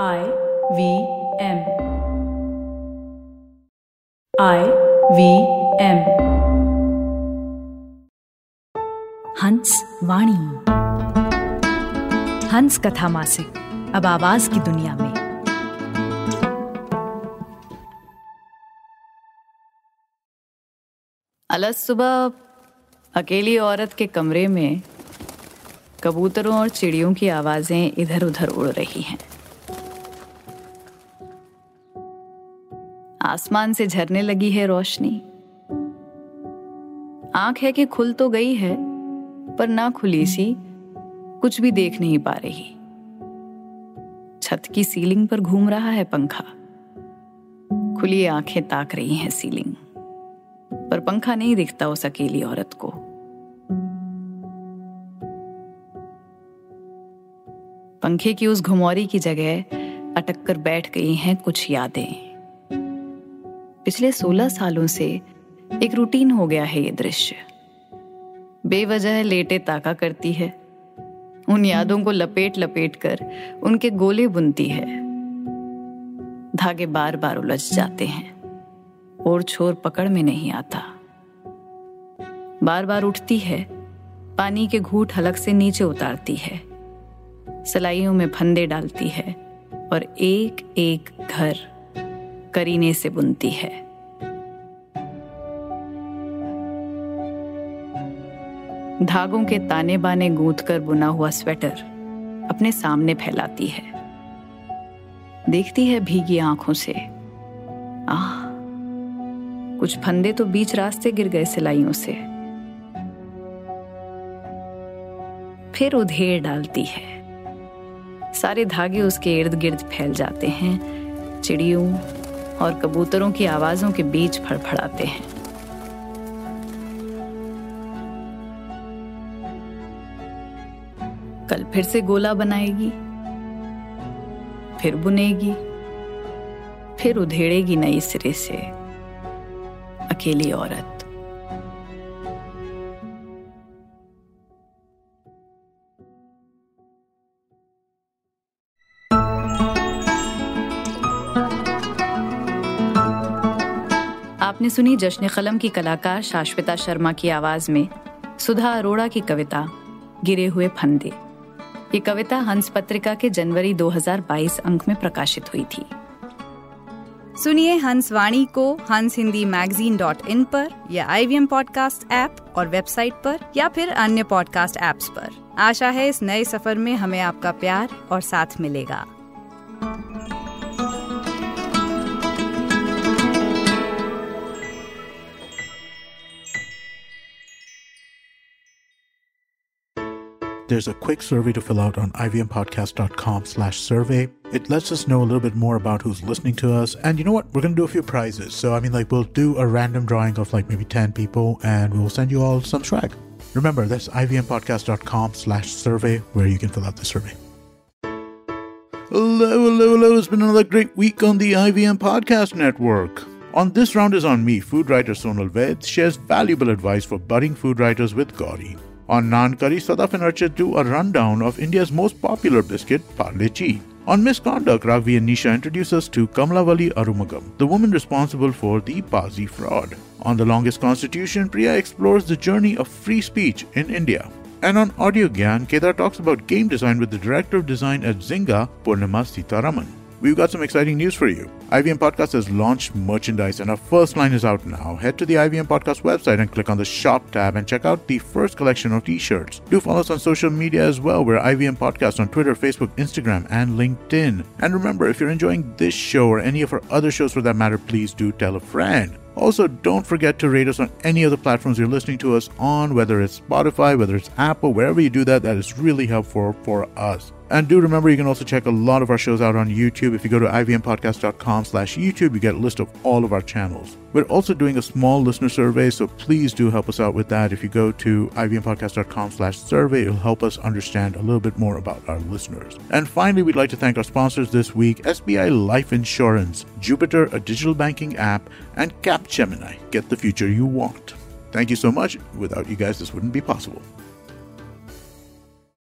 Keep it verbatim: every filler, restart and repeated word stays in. I V M I V M हंस वाणी हंस कथा मासिक अब आवाज की दुनिया में। अलस सुबह अकेली औरत के कमरे में कबूतरों और चिड़ियों की आवाजें इधर उधर उड़ रही हैं। आसमान से झरने लगी है रोशनी। आंख है कि खुल तो गई है पर ना खुली सी, कुछ भी देख नहीं पा रही। छत की सीलिंग पर घूम रहा है पंखा। खुली आंखें ताक रही हैं सीलिंग पर, पंखा नहीं दिखता उस अकेली औरत को। पंखे की उस घुमौरी की जगह अटक कर बैठ गई हैं कुछ यादें। पिछले सोलह सालों से एक रूटीन हो गया है ये दृश्य। बेवजह लेटे ताका करती है, उन यादों को लपेट लपेट कर उनके गोले बुनती है। धागे बार बार उलझ जाते हैं और छोर पकड़ में नहीं आता। बार बार उठती है, पानी के घूंट हलक से नीचे उतारती है, सलाइयों में फंदे डालती है और एक एक घर करीने से बुनती है। धागों के ताने बाने गूंथकर बुना हुआ स्वेटर अपने सामने फैलाती है। देखती है भीगी आंखों से। आह, कुछ फंदे तो बीच रास्ते गिर गए सिलाइयों से। फिर उधेड़ डालती है। सारे धागे उसके इर्द गिर्द फैल जाते हैं। चिड़ियों और कबूतरों की आवाजों के बीच फड़फड़ाते हैं। कल फिर से गोला बनाएगी, फिर बुनेगी, फिर उधेड़ेगी नए सिरे से। अकेली औरत। आपने सुनी जश्न कलम की कलाकार शाश्विता शर्मा की आवाज में सुधा अरोड़ा की कविता गिरे हुए फंदे। ये कविता हंस पत्रिका के जनवरी दो हज़ार बाईस अंक में प्रकाशित हुई थी। सुनिए हंस वाणी को हंस हिंदी मैगजीन डॉट इन पर या I V M podcast app और वेबसाइट पर या फिर अन्य पॉडकास्ट ऐप्स पर। आशा है इस नए सफर में हमें आपका प्यार और साथ मिलेगा। There's a quick survey to fill out on ivmpodcast.com slash survey. It lets us know a little bit more about who's listening to us. And you know what? We're going to do a few prizes. So, I mean, like, we'll do a random drawing of like maybe ten people and we'll send you all some swag. Remember, that's ivmpodcast.com slash survey where you can fill out the survey. Hello, hello, hello. It's been another great week on the I V M Podcast Network. On This Round Is On Me, food writer Sonal Ved shares valuable advice for budding food writers with Gaudi. On Nankari, Sadaf and Archit do a rundown of India's most popular biscuit, Parle-G. On Misconduct, Ravi and Nisha introduce us to Kamlawali Arumagam, the woman responsible for the Pazi fraud. On The Longest Constitution, Priya explores the journey of free speech in India. And on Audio Gyan, Kedar talks about game design with the director of design at Zynga, Purnima Sitaraman. We've got some exciting news for you. I V M Podcast has launched merchandise and our first line is out now. Head to the I V M Podcast website and click on the shop tab and check out the first collection of t-shirts. Do follow us on social media as well. We're I V M Podcast on Twitter, Facebook, Instagram, and LinkedIn. And remember, if you're enjoying this show or any of our other shows for that matter, please do tell a friend. Also, don't forget to rate us on any of the platforms you're listening to us on, whether it's Spotify, whether it's Apple, wherever you do that, that is really helpful for us. And do remember, you can also check a lot of our shows out on YouTube. If you go to ivmpodcast.com slash YouTube, you get a list of all of our channels. We're also doing a small listener survey, so please do help us out with that. If you go to ivmpodcast.com slash survey, it'll help us understand a little bit more about our listeners. And finally, we'd like to thank our sponsors this week, S B I Life Insurance, Jupiter, a digital banking app, and Capgemini. Get the future you want. Thank you so much. Without you guys, this wouldn't be possible.